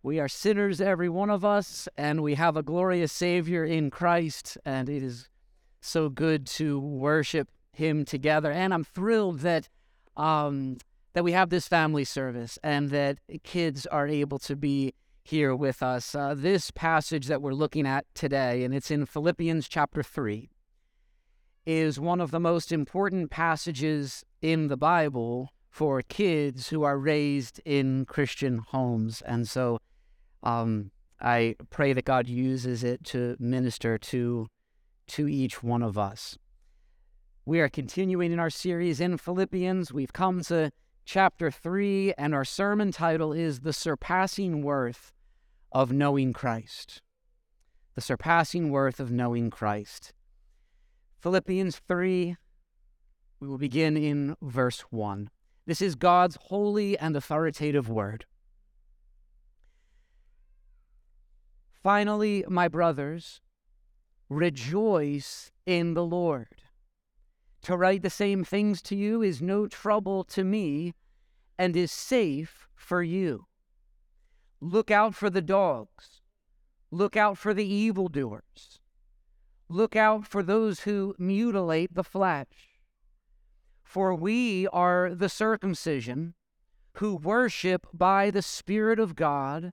We are sinners, every one of us, and we have a glorious Savior in Christ, and it is so good to worship Him together. And I'm thrilled that that we have this family service and that kids are able to be here with us. This passage that we're looking at today, and it's in Philippians chapter 3, is one of the most important passages in the Bible for kids who are raised in Christian homes. And so I pray that God uses it to minister to each one of us. We are continuing in our series in Philippians. We've come to chapter 3, and our sermon title is The Surpassing Worth of Knowing Christ. The Surpassing Worth of Knowing Christ. Philippians 3, we will begin in verse 1. This is God's holy and authoritative word. Finally, my brothers, rejoice in the Lord. To write the same things to you is no trouble to me and is safe for you. Look out for the dogs. Look out for the evildoers. Look out for those who mutilate the flesh. For we are the circumcision, who worship by the Spirit of God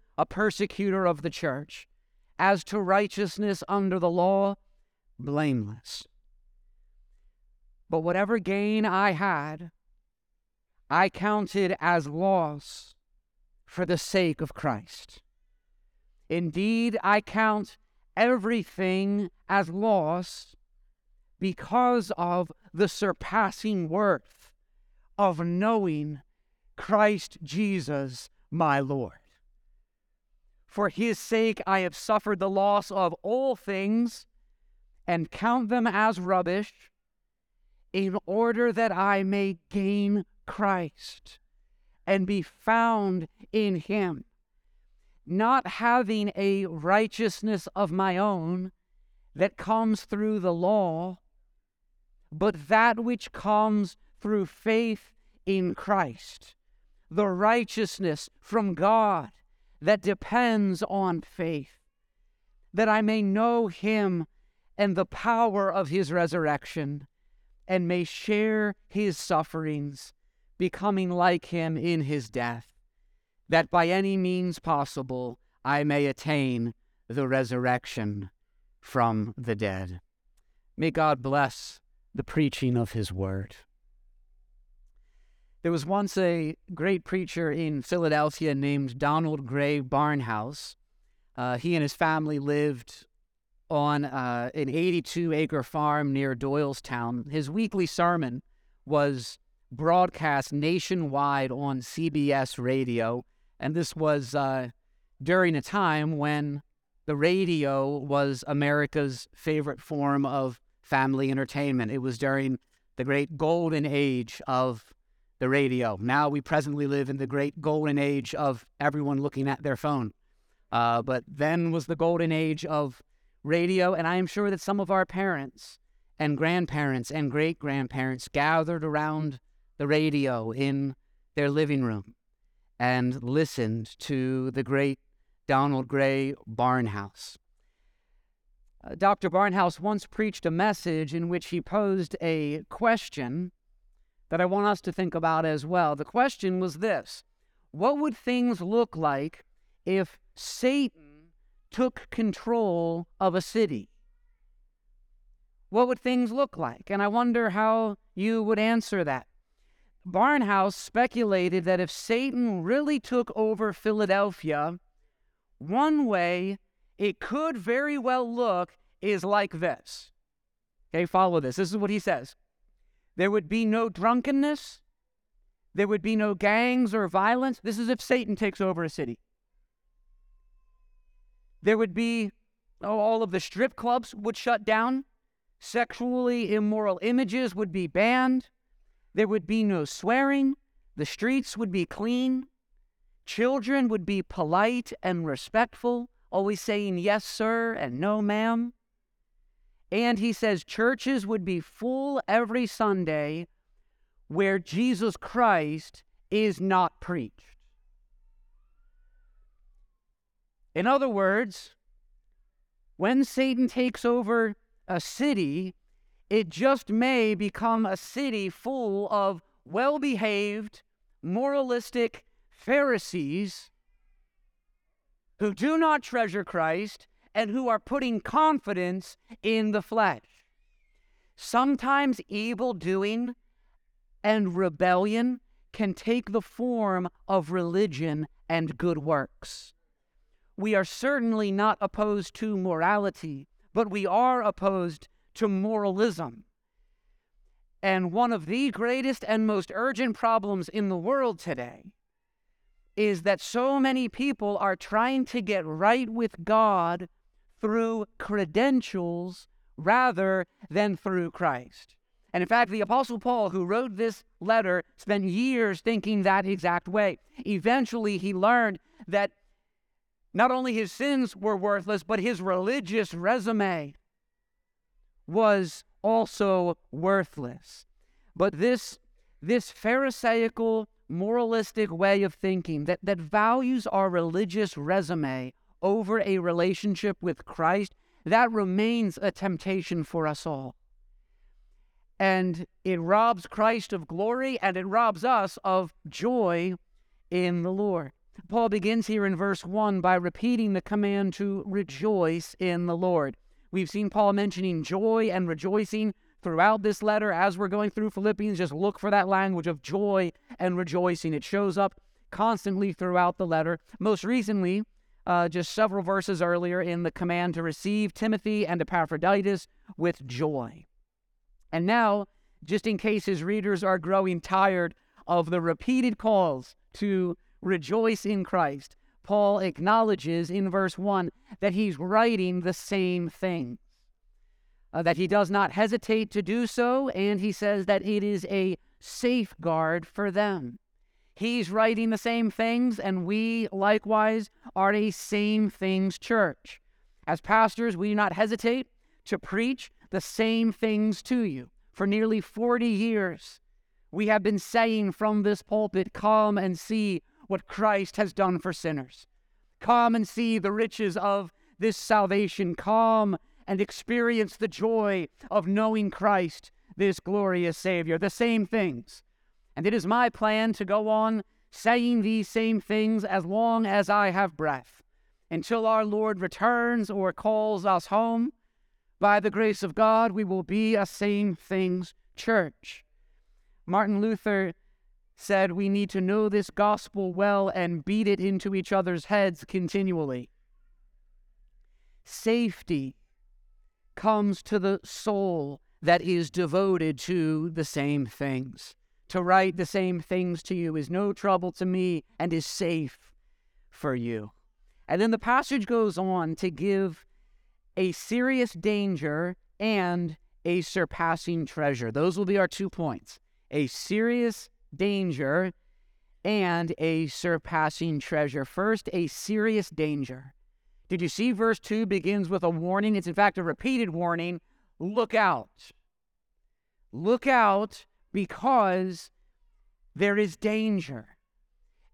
a persecutor of the church, as to righteousness under the law, blameless. But whatever gain I had, I counted as loss for the sake of Christ. Indeed, I count everything as loss because of the surpassing worth of knowing Christ Jesus, my Lord. For his sake I have suffered the loss of all things and count them as rubbish, in order that I may gain Christ and be found in him, not having a righteousness of my own that comes through the law, but that which comes through faith in Christ, the righteousness from God that depends on faith, that I may know him and the power of his resurrection, and may share his sufferings, becoming like him in his death, that by any means possible I may attain the resurrection from the dead. May God bless the preaching of his word. There was once a great preacher in Philadelphia named Donald Gray Barnhouse. He and his family lived on an 82-acre farm near Doylestown. His weekly sermon was broadcast nationwide on CBS radio, and this was during a time when the radio was America's favorite form of family entertainment. It was during the great golden age of the radio. Now we presently live in the great golden age of everyone looking at their phone. But then was the golden age of radio, and I am sure that some of our parents and grandparents and great-grandparents gathered around the radio in their living room and listened to the great Donald Gray Barnhouse. Dr. Barnhouse once preached a message in which he posed a question that I want us to think about as well. The question was this: what would things look like if Satan took control of a city? What would things look like? And I wonder how you would answer that. Barnhouse speculated that if Satan really took over Philadelphia, one way it could very well look is like this. Okay, follow this. This is what he says. There would be no drunkenness. There would be no gangs or violence. This is if Satan takes over a city. There would be all of the strip clubs would shut down. Sexually immoral images would be banned. There would be no swearing. The streets would be clean. Children would be polite and respectful, always saying yes, sir, and no, ma'am. And he says churches would be full every Sunday where Jesus Christ is not preached. In other words, when Satan takes over a city, it just may become a city full of well-behaved, moralistic Pharisees who do not treasure Christ and who are putting confidence in the flesh. Sometimes evildoing and rebellion can take the form of religion and good works. We are certainly not opposed to morality, but we are opposed to moralism. And one of the greatest and most urgent problems in the world today is that so many people are trying to get right with God through credentials rather than through Christ. And in fact, the Apostle Paul, who wrote this letter, spent years thinking that exact way. Eventually, he learned that not only his sins were worthless, but his religious resume was also worthless. But this Pharisaical, moralistic way of thinking that values our religious resume over a relationship with Christ, that remains a temptation for us all. And it robs Christ of glory, and it robs us of joy in the Lord. Paul begins here in verse 1 by repeating the command to rejoice in the Lord. We've seen Paul mentioning joy and rejoicing throughout this letter. As we're going through Philippians, just look for that language of joy and rejoicing. It shows up constantly throughout the letter. Most recently, just several verses earlier, in the command to receive Timothy and Epaphroditus with joy. And now, just in case his readers are growing tired of the repeated calls to rejoice in Christ, Paul acknowledges in verse 1 that he's writing the same thing, that he does not hesitate to do so, and he says that it is a safeguard for them. He's writing the same things, and we likewise are a same things church. As pastors, we do not hesitate to preach the same things to you. For nearly 40 years, we have been saying from this pulpit, come and see what Christ has done for sinners. Come and see the riches of this salvation. Come and experience the joy of knowing Christ, this glorious Savior. The same things. And it is my plan to go on saying these same things as long as I have breath, until our Lord returns or calls us home. By the grace of God, we will be a same things church. Martin Luther said, we need to know this gospel well and beat it into each other's heads continually. Safety comes to the soul that is devoted to the same things. To write the same things to you is no trouble to me and is safe for you. And then the passage goes on to give a serious danger and a surpassing treasure. Those will be our two points. A serious danger and a surpassing treasure. First, a serious danger. Did you see verse 2 begins with a warning? It's in fact a repeated warning. Look out. Look out, because there is danger.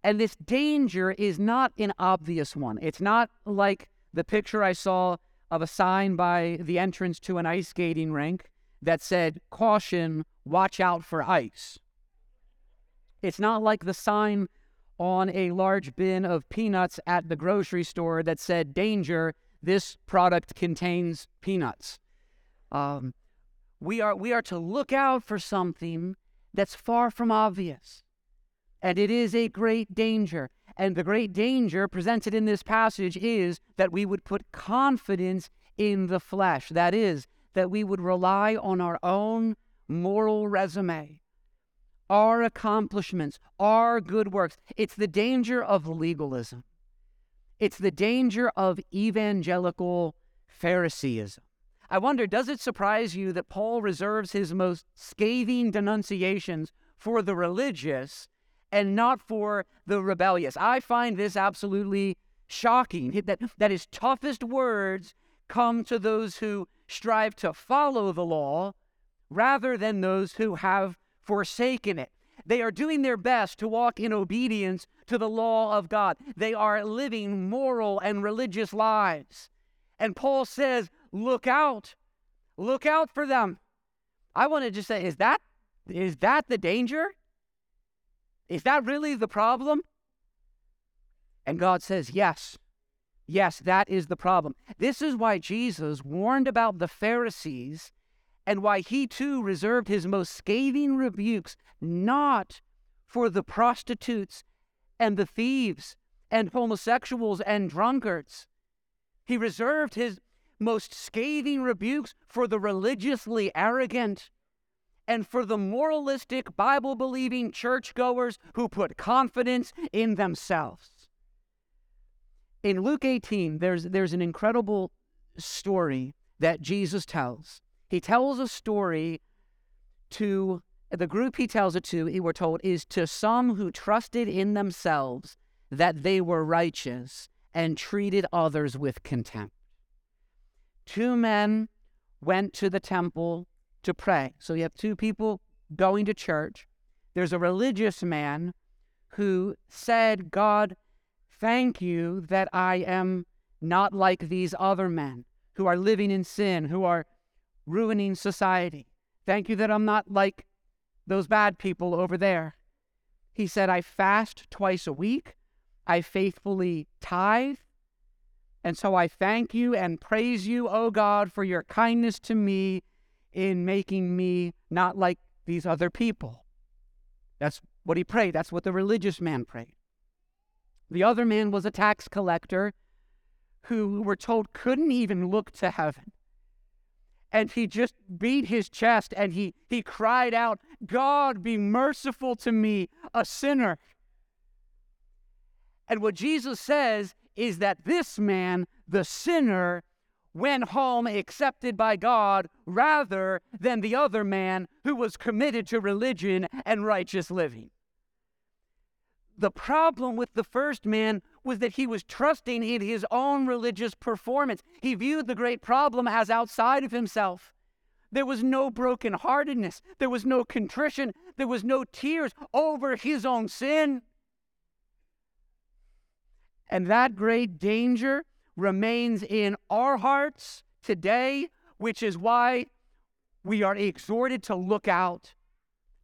And this danger is not an obvious one. It's not like the picture I saw of a sign by the entrance to an ice skating rink that said, caution, watch out for ice. It's not like the sign on a large bin of peanuts at the grocery store that said, danger, this product contains peanuts. We are to look out for something that's far from obvious. And it is a great danger. And the great danger presented in this passage is that we would put confidence in the flesh. That is, that we would rely on our own moral resume, our accomplishments, our good works. It's the danger of legalism. It's the danger of evangelical Phariseeism. I wonder, does it surprise you that Paul reserves his most scathing denunciations for the religious and not for the rebellious? I find this absolutely shocking, that his toughest words come to those who strive to follow the law rather than those who have forsaken it. They are doing their best to walk in obedience to the law of God. They are living moral and religious lives. And Paul says, look out for them. I want to just say, is that the danger? Is that really the problem? And God says, yes, that is the problem. This is why Jesus warned about the Pharisees and why he too reserved his most scathing rebukes, not for the prostitutes and the thieves and homosexuals and drunkards. He reserved his most scathing rebukes for the religiously arrogant and for the moralistic, Bible-believing churchgoers who put confidence in themselves. In Luke 18, there's an incredible story that Jesus tells. He tells a story to, the group he tells it to, we're told, is to some who trusted in themselves that they were righteous and treated others with contempt. 2 men went to the temple to pray. So you have 2 people going to church. There's a religious man who said, God, thank you that I am not like these other men who are living in sin, who are ruining society. Thank you that I'm not like those bad people over there. He said, I fast twice a week. I faithfully tithe. And so I thank you and praise you, O God, for your kindness to me in making me not like these other people. That's what he prayed. That's what the religious man prayed. The other man was a tax collector who we're told couldn't even look to heaven. And he just beat his chest and he cried out, God, be merciful to me, a sinner. And what Jesus says is that this man, the sinner, went home accepted by God rather than the other man who was committed to religion and righteous living. The problem with the first man was that he was trusting in his own religious performance. He viewed the great problem as outside of himself. There was no brokenheartedness. There was no contrition. There was no tears over his own sin. And that great danger remains in our hearts today, which is why we are exhorted to look out,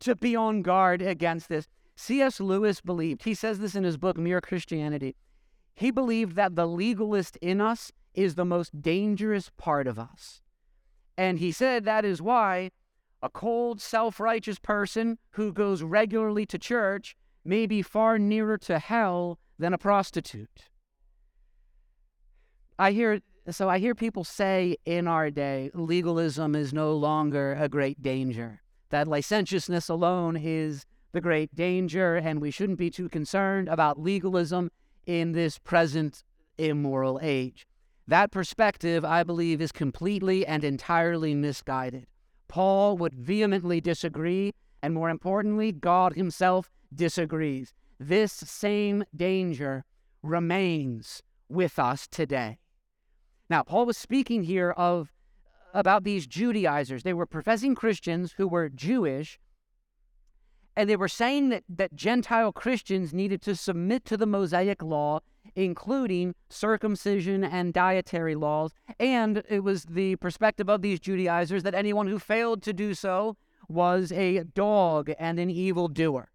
to be on guard against this. C.S. Lewis believed, he says this in his book, Mere Christianity, he believed that the legalist in us is the most dangerous part of us. And he said that is why a cold, self-righteous person who goes regularly to church may be far nearer to hell than a prostitute. I hear people say in our day, legalism is no longer a great danger, that licentiousness alone is the great danger, and we shouldn't be too concerned about legalism in this present immoral age. That perspective, I believe, is completely and entirely misguided. Paul would vehemently disagree, and more importantly, God himself disagrees. This same danger remains with us today. Now, Paul was speaking here about these Judaizers. They were professing Christians who were Jewish, and they were saying that Gentile Christians needed to submit to the Mosaic law, including circumcision and dietary laws. And it was the perspective of these Judaizers that anyone who failed to do so was a dog and an evildoer.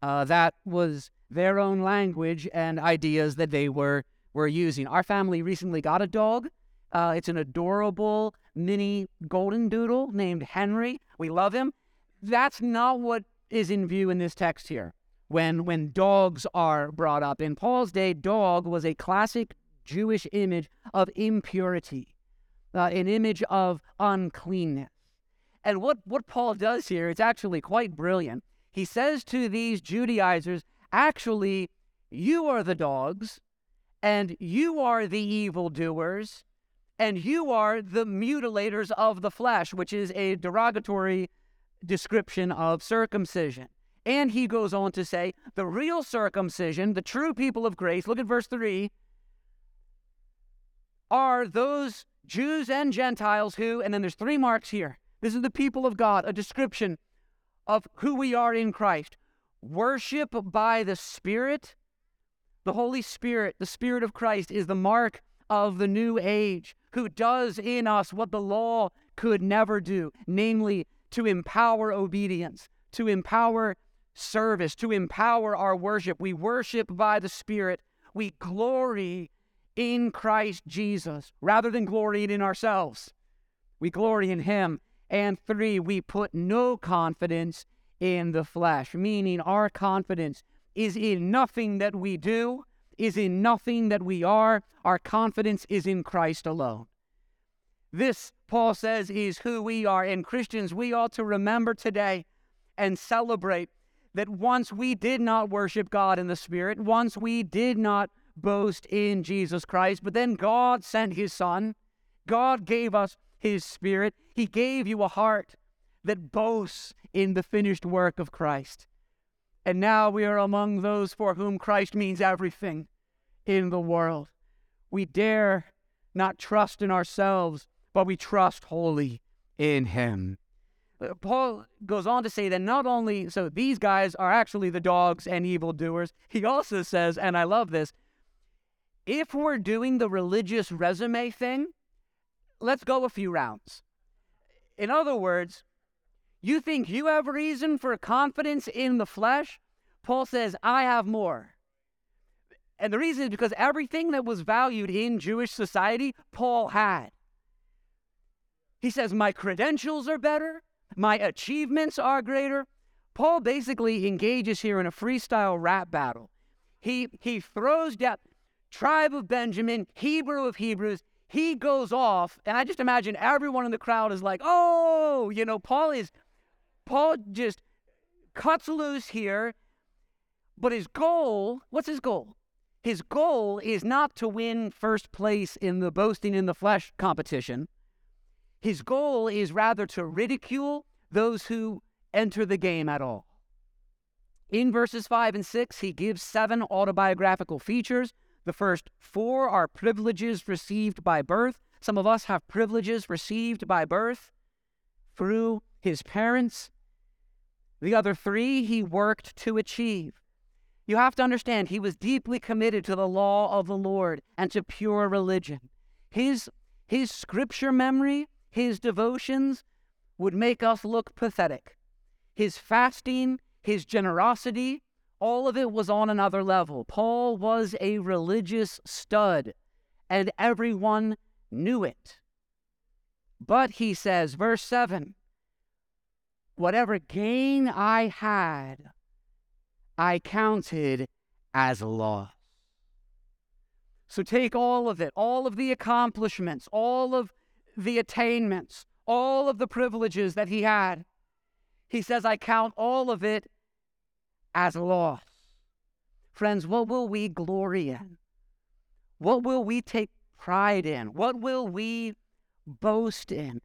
That was their own language and ideas that they were using. Our family recently got a dog. It's an adorable mini golden doodle named Henry. We love him. That's not what is in view in this text here. When dogs are brought up. In Paul's day, dog was a classic Jewish image of impurity, an image of uncleanness. And what Paul does here, it's actually quite brilliant. He says to these Judaizers, actually, you are the dogs, and you are the evildoers, and you are the mutilators of the flesh, which is a derogatory description of circumcision. And he goes on to say, the real circumcision, the true people of grace, look at verse 3, are those Jews and Gentiles who, and then there's three marks here. This is the people of God, a description of who we are in Christ. Worship by the Spirit, the Holy Spirit, the Spirit of Christ is the mark of the new age, who does in us what the law could never do, namely to empower obedience, to empower service, to empower our worship. We worship by the Spirit. We glory in Christ Jesus rather than glorying in ourselves. We glory in Him. And 3, we put no confidence in the flesh, meaning our confidence is in nothing that we do, is in nothing that we are. Our confidence is in Christ alone. This, Paul says, is who we are. And Christians, we ought to remember today and celebrate that once we did not worship God in the Spirit, once we did not boast in Jesus Christ, but then God sent His Son. God gave us His Spirit. He gave you a heart that boasts in the finished work of Christ. And now we are among those for whom Christ means everything in the world. We dare not trust in ourselves, but we trust wholly in Him. Paul goes on to say that not only, so these guys are actually the dogs and evildoers. He also says, and I love this, if we're doing the religious resume thing, let's go a few rounds. In other words, you think you have reason for confidence in the flesh? Paul says, I have more. And the reason is because everything that was valued in Jewish society, Paul had. He says, my credentials are better. My achievements are greater. Paul basically engages here in a freestyle rap battle. He throws down tribe of Benjamin, Hebrew of Hebrews. He goes off, and I just imagine everyone in the crowd is like, oh, you know, Paul just cuts loose here. But his goal, what's his goal? His goal is not to win first place in the boasting in the flesh competition. His goal is rather to ridicule those who enter the game at all. In verses 5 and 6, he gives 7 autobiographical features. The first 4 are privileges received by birth. Some of us have privileges received by birth through his parents. The other 3 he worked to achieve. You have to understand, he was deeply committed to the law of the Lord and to pure religion. His scripture memory, his devotions would make us look pathetic. His fasting, his generosity, all of it was on another level. Paul was a religious stud, and everyone knew it. But he says, verse 7, whatever gain I had, I counted as loss. So take all of it, all of the accomplishments, all of the attainments, all of the privileges that he had. He says, I count all of it as loss. Friends, what will we glory in? What will we take pride in? What will we boast in?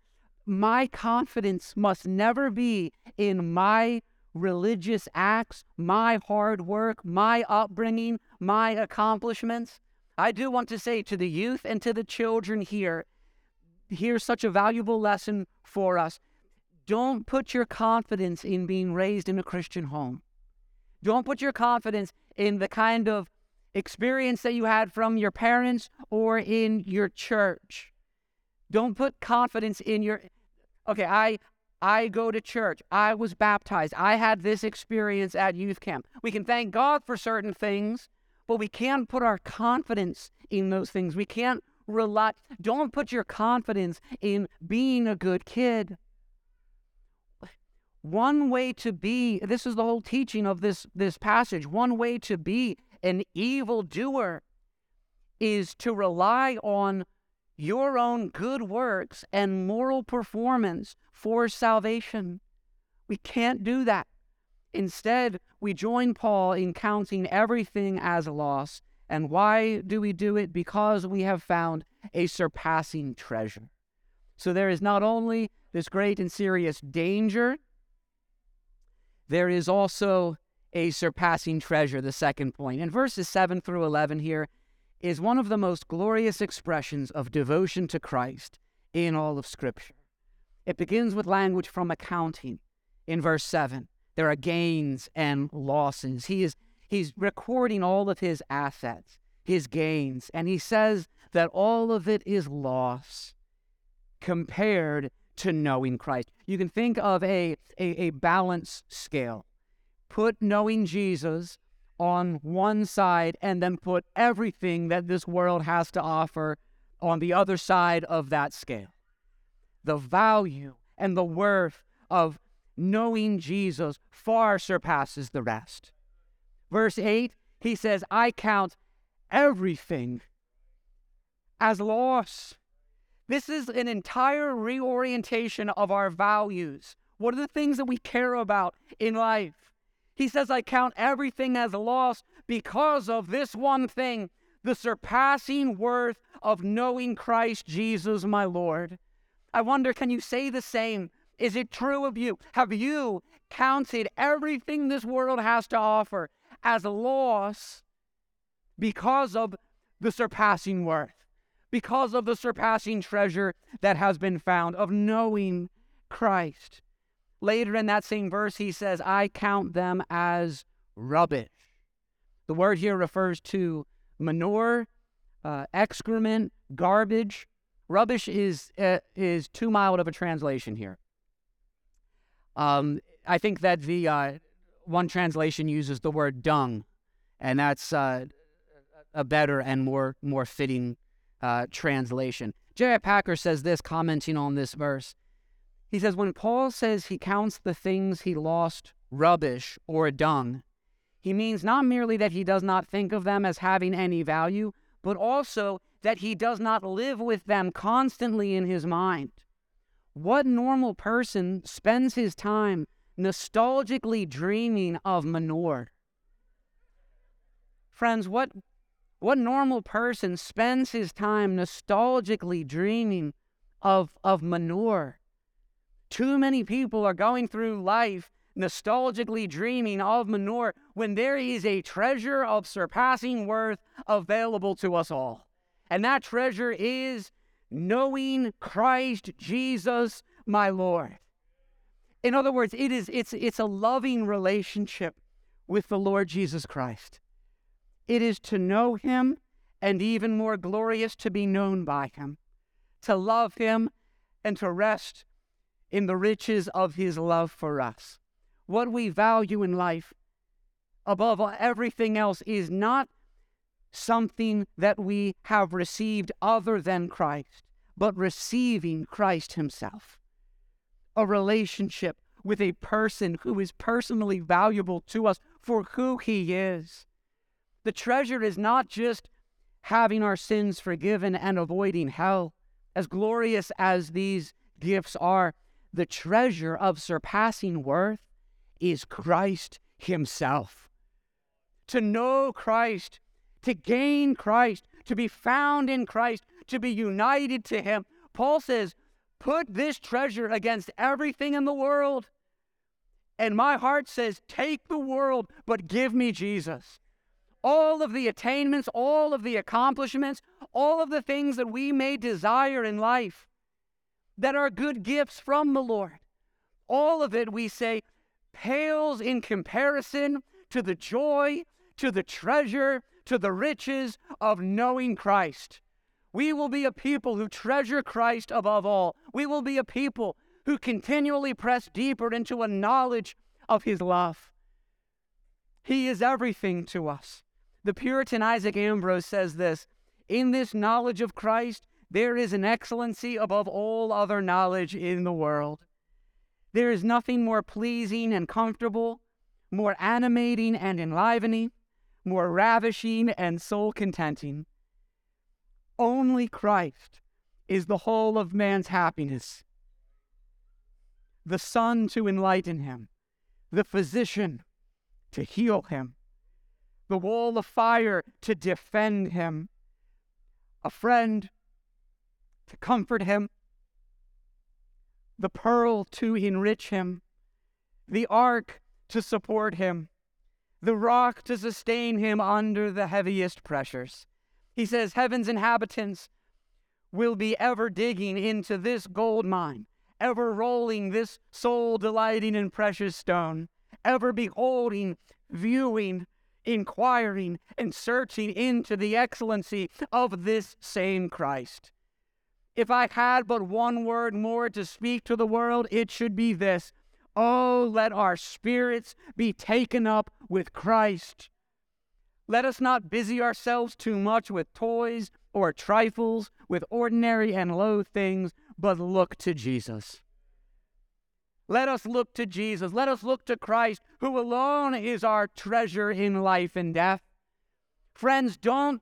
My confidence must never be in my religious acts, my hard work, my upbringing, my accomplishments. I do want to say to the youth and to the children here, here's such a valuable lesson for us. Don't put your confidence in being raised in a Christian home. Don't put your confidence in the kind of experience that you had from your parents or in your church. Don't put confidence in your, okay, I go to church. I was baptized. I had this experience at youth camp. We can thank God for certain things, but we can't put our confidence in those things. We can't rely. Don't put your confidence in being a good kid. One way to be, this is the whole teaching of this passage, one way to be an evildoer is to rely on your own good works and moral performance for salvation. We can't do that. Instead, we join Paul in counting everything as a loss And why do we do it? Because we have found a surpassing treasure. So there is not only this great and serious danger, there is also a surpassing treasure, the second point. And verses 7 through 11 here is one of the most glorious expressions of devotion to Christ in all of Scripture. It begins with language from accounting. In verse 7, there are gains and losses. He's recording all of his assets, his gains, and he says that all of it is loss compared to knowing Christ. You can think of a balance scale. Put knowing Jesus on one side and then put everything that this world has to offer on the other side of that scale. The value and the worth of knowing Jesus far surpasses the rest. Verse 8, he says, I count everything as loss. This is an entire reorientation of our values. What are the things that we care about in life? He says, I count everything as loss because of this one thing, the surpassing worth of knowing Christ Jesus, my Lord. I wonder, can you say the same? Is it true of you? Have you counted everything this world has to offer as loss because of the surpassing worth? Because of the surpassing treasure that has been found of knowing Christ. Later in that same verse, he says, I count them as rubbish. The word here refers to manure, excrement, garbage. Rubbish is too mild of a translation here. I think that the one translation uses the word dung, and that's a better and more fitting translation. Jared Packer says this, commenting on this verse. He says, when Paul says he counts the things he lost rubbish or dung, he means not merely that he does not think of them as having any value, but also that he does not live with them constantly in his mind. What normal person spends his time nostalgically dreaming of manure? Friends, what normal person spends his time nostalgically dreaming of manure? Too many people are going through life nostalgically dreaming of manure when there is a treasure of surpassing worth available to us all. And that treasure is knowing Christ Jesus, my Lord. In other words, it's a loving relationship with the Lord Jesus Christ. It is to know him, and even more glorious, to be known by him, to love him, and to rest in the riches of his love for us. What we value in life above everything else is not something that we have received other than Christ, but receiving Christ himself. A relationship with a person who is personally valuable to us for who he is. The treasure is not just having our sins forgiven and avoiding hell. As glorious as these gifts are, the treasure of surpassing worth is Christ himself. To know Christ, to gain Christ, to be found in Christ, to be united to him. Paul says, put this treasure against everything in the world. And my heart says, take the world, but give me Jesus. All of the attainments, all of the accomplishments, all of the things that we may desire in life that are good gifts from the Lord, all of it, we say, pales in comparison to the joy, to the treasure, to the riches of knowing Christ. We will be a people who treasure Christ above all. We will be a people who continually press deeper into a knowledge of his love. He is everything to us. The Puritan Isaac Ambrose says this, in this knowledge of Christ, there is an excellency above all other knowledge in the world. There is nothing more pleasing and comfortable, more animating and enlivening, more ravishing and soul-contenting. Only Christ is the whole of man's happiness, the sun to enlighten him, the physician to heal him, the wall of fire to defend him, a friend to comfort him, the pearl to enrich him, the ark to support him, the rock to sustain him under the heaviest pressures. He says heaven's inhabitants will be ever digging into this gold mine, ever rolling this soul-delighting and precious stone, ever beholding, viewing, inquiring, and searching into the excellency of this same Christ. If I had but one word more to speak to the world, it should be this: oh, let our spirits be taken up with Christ. Let us not busy ourselves too much with toys or trifles, with ordinary and low things, but look to Jesus. Let us look to Jesus. Let us look to Christ, who alone is our treasure in life and death. Friends, don't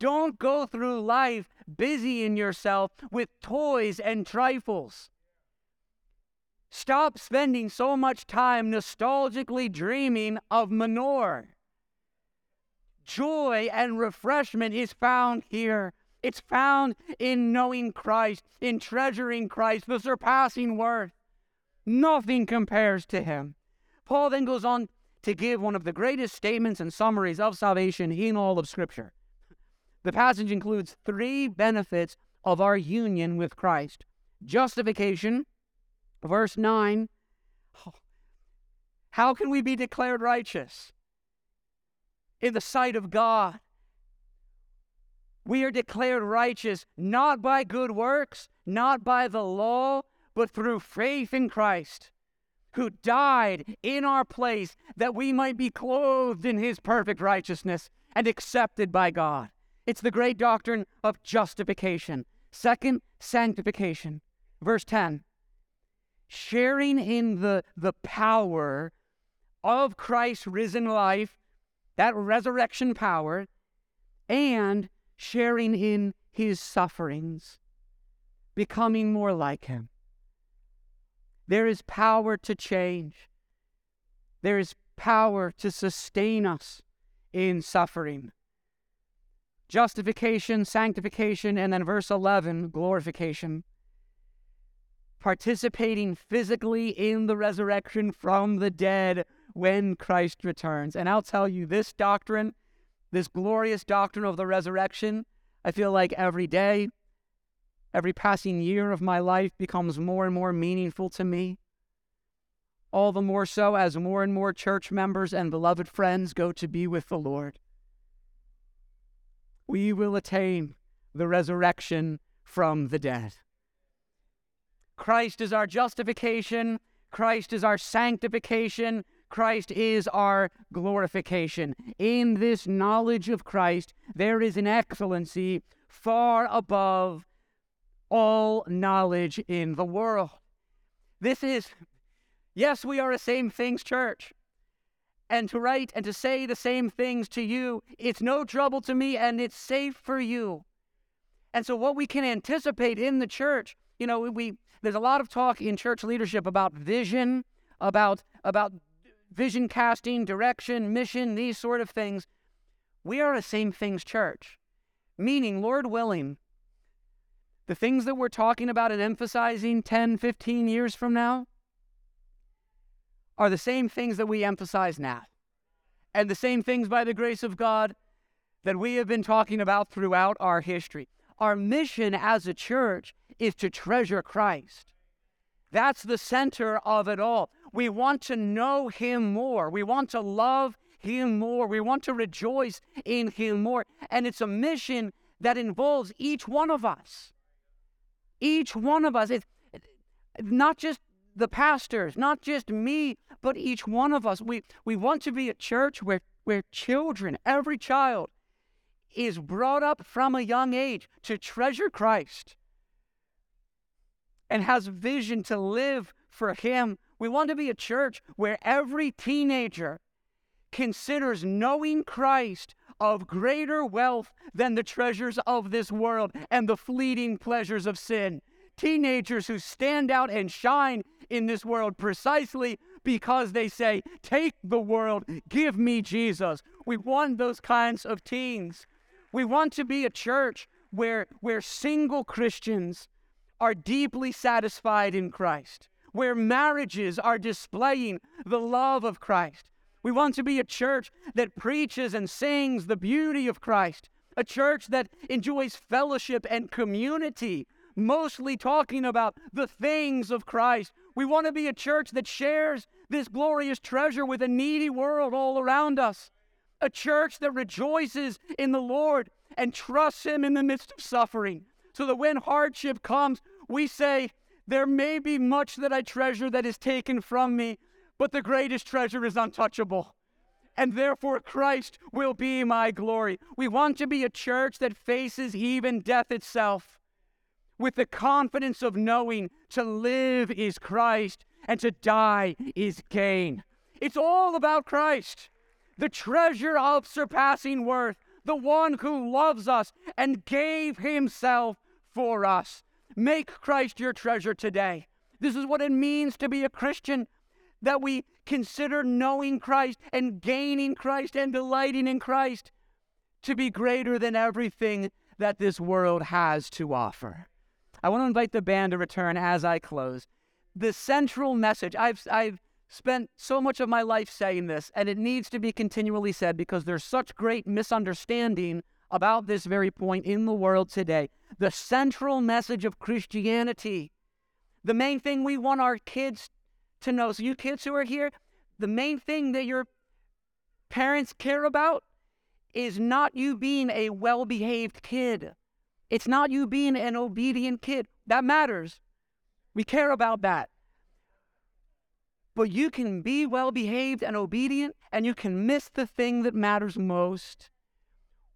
go through life busying yourself with toys and trifles. Stop spending so much time nostalgically dreaming of manure. Joy and refreshment is found here. It's found in knowing Christ, in treasuring Christ, the surpassing worth. Nothing compares to him. Paul then goes on to give one of the greatest statements and summaries of salvation in all of Scripture. The passage includes three benefits of our union with Christ. Justification, verse 9. How can we be declared righteous in the sight of God? We are declared righteous not by good works, not by the law, but through faith in Christ, who died in our place that we might be clothed in his perfect righteousness and accepted by God. It's the great doctrine of justification. Second, sanctification. Verse 10, sharing in the power of Christ's risen life, that resurrection power, and sharing in his sufferings, becoming more like him. There is power to change. There is power to sustain us in suffering. Justification, sanctification, and then verse 11, glorification. Participating physically in the resurrection from the dead when Christ returns. And I'll tell you, this doctrine, this glorious doctrine of the resurrection, I feel like every day, every passing year of my life becomes more and more meaningful to me. All the more so as more and more church members and beloved friends go to be with the Lord. We will attain the resurrection from the dead. Christ is our justification. Christ is our sanctification. Christ is our glorification. In this knowledge of Christ, there is an excellency far above all knowledge in the world. This is, yes, we are a same things church. And to write and to say the same things to you, it's no trouble to me and it's safe for you. And so what we can anticipate in the church, you know, there's a lot of talk in church leadership about vision, about vision casting, direction, mission, these sort of things. We are a same things church, meaning, Lord willing, the things that we're talking about and emphasizing 10, 15 years from now, are the same things that we emphasize now, and the same things by the grace of God that we have been talking about throughout our history. Our mission as a church is to treasure Christ. That's the center of it all. We want to know him more. We want to love him more. We want to rejoice in him more. And it's a mission that involves each one of us. Each one of us. It's not just the pastors, not just me, but each one of us. We want to be a church where children, every child, is brought up from a young age to treasure Christ and has vision to live for him. We want to be a church where every teenager considers knowing Christ of greater wealth than the treasures of this world and the fleeting pleasures of sin. Teenagers who stand out and shine in this world precisely because they say, take the world, give me Jesus. We want those kinds of teens. We want to be a church where single Christians are deeply satisfied in Christ, where marriages are displaying the love of Christ. We want to be a church that preaches and sings the beauty of Christ, a church that enjoys fellowship and community, mostly talking about the things of Christ. We want to be a church that shares this glorious treasure with a needy world all around us, a church that rejoices in the Lord and trusts Him in the midst of suffering, so that when hardship comes, we say, there may be much that I treasure that is taken from me, but the greatest treasure is untouchable, and therefore Christ will be my glory. We want to be a church that faces even death itself with the confidence of knowing to live is Christ and to die is gain. It's all about Christ, the treasure of surpassing worth, the one who loves us and gave Himself for us. Make Christ your treasure today. This is what it means to be a Christian, that we consider knowing Christ and gaining Christ and delighting in Christ to be greater than everything that this world has to offer. I want to invite the band to return as I close. The central message, I've spent so much of my life saying this, and it needs to be continually said because there's such great misunderstanding about this very point in the world today. The central message of Christianity, the main thing we want our kids to know. So you kids who are here, the main thing that your parents care about is not you being a well-behaved kid. It's not you being an obedient kid. That matters. We care about that. But you can be well-behaved and obedient, and you can miss the thing that matters most,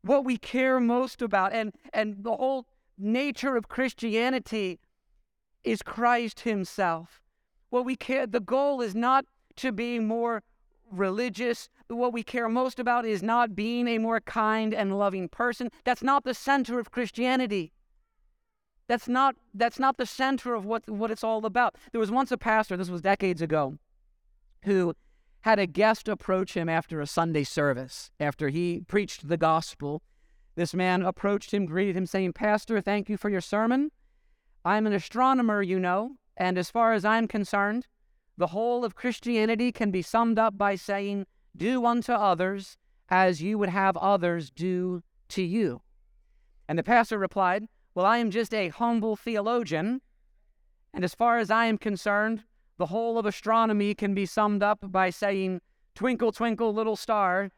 what we care most about. And the whole nature of Christianity is Christ Himself. What we care, the goal is not to be more religious. What we care most about is not being a more kind and loving person. That's not the center of Christianity. That's not the center of what it's all about. There was once a pastor, this was decades ago, who had a guest approach him after a Sunday service, after he preached the gospel. This man approached him, greeted him, saying, "Pastor, thank you for your sermon. I'm an astronomer, you know. And as far as I'm concerned, the whole of Christianity can be summed up by saying, do unto others as you would have others do to you." And the pastor replied, "Well, I am just a humble theologian, and as far as I am concerned, the whole of astronomy can be summed up by saying, twinkle, twinkle, little star,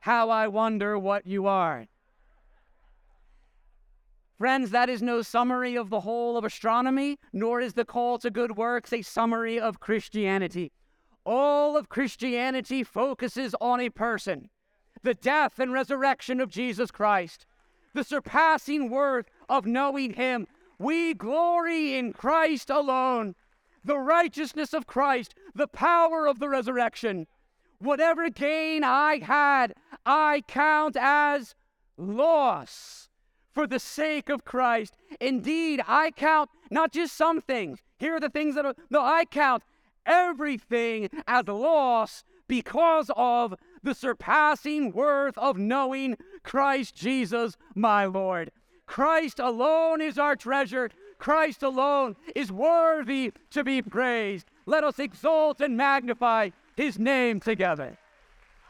how I wonder what you are." Friends, that is no summary of the whole of astronomy, nor is the call to good works a summary of Christianity. All of Christianity focuses on a person, the death and resurrection of Jesus Christ, the surpassing worth of knowing Him. We glory in Christ alone, the righteousness of Christ, the power of the resurrection. Whatever gain I had, I count as loss for the sake of Christ. Indeed, I count not just some things. Here are the things that are... No, I count everything as loss because of the surpassing worth of knowing Christ Jesus, my Lord. Christ alone is our treasure. Christ alone is worthy to be praised. Let us exalt and magnify His name together.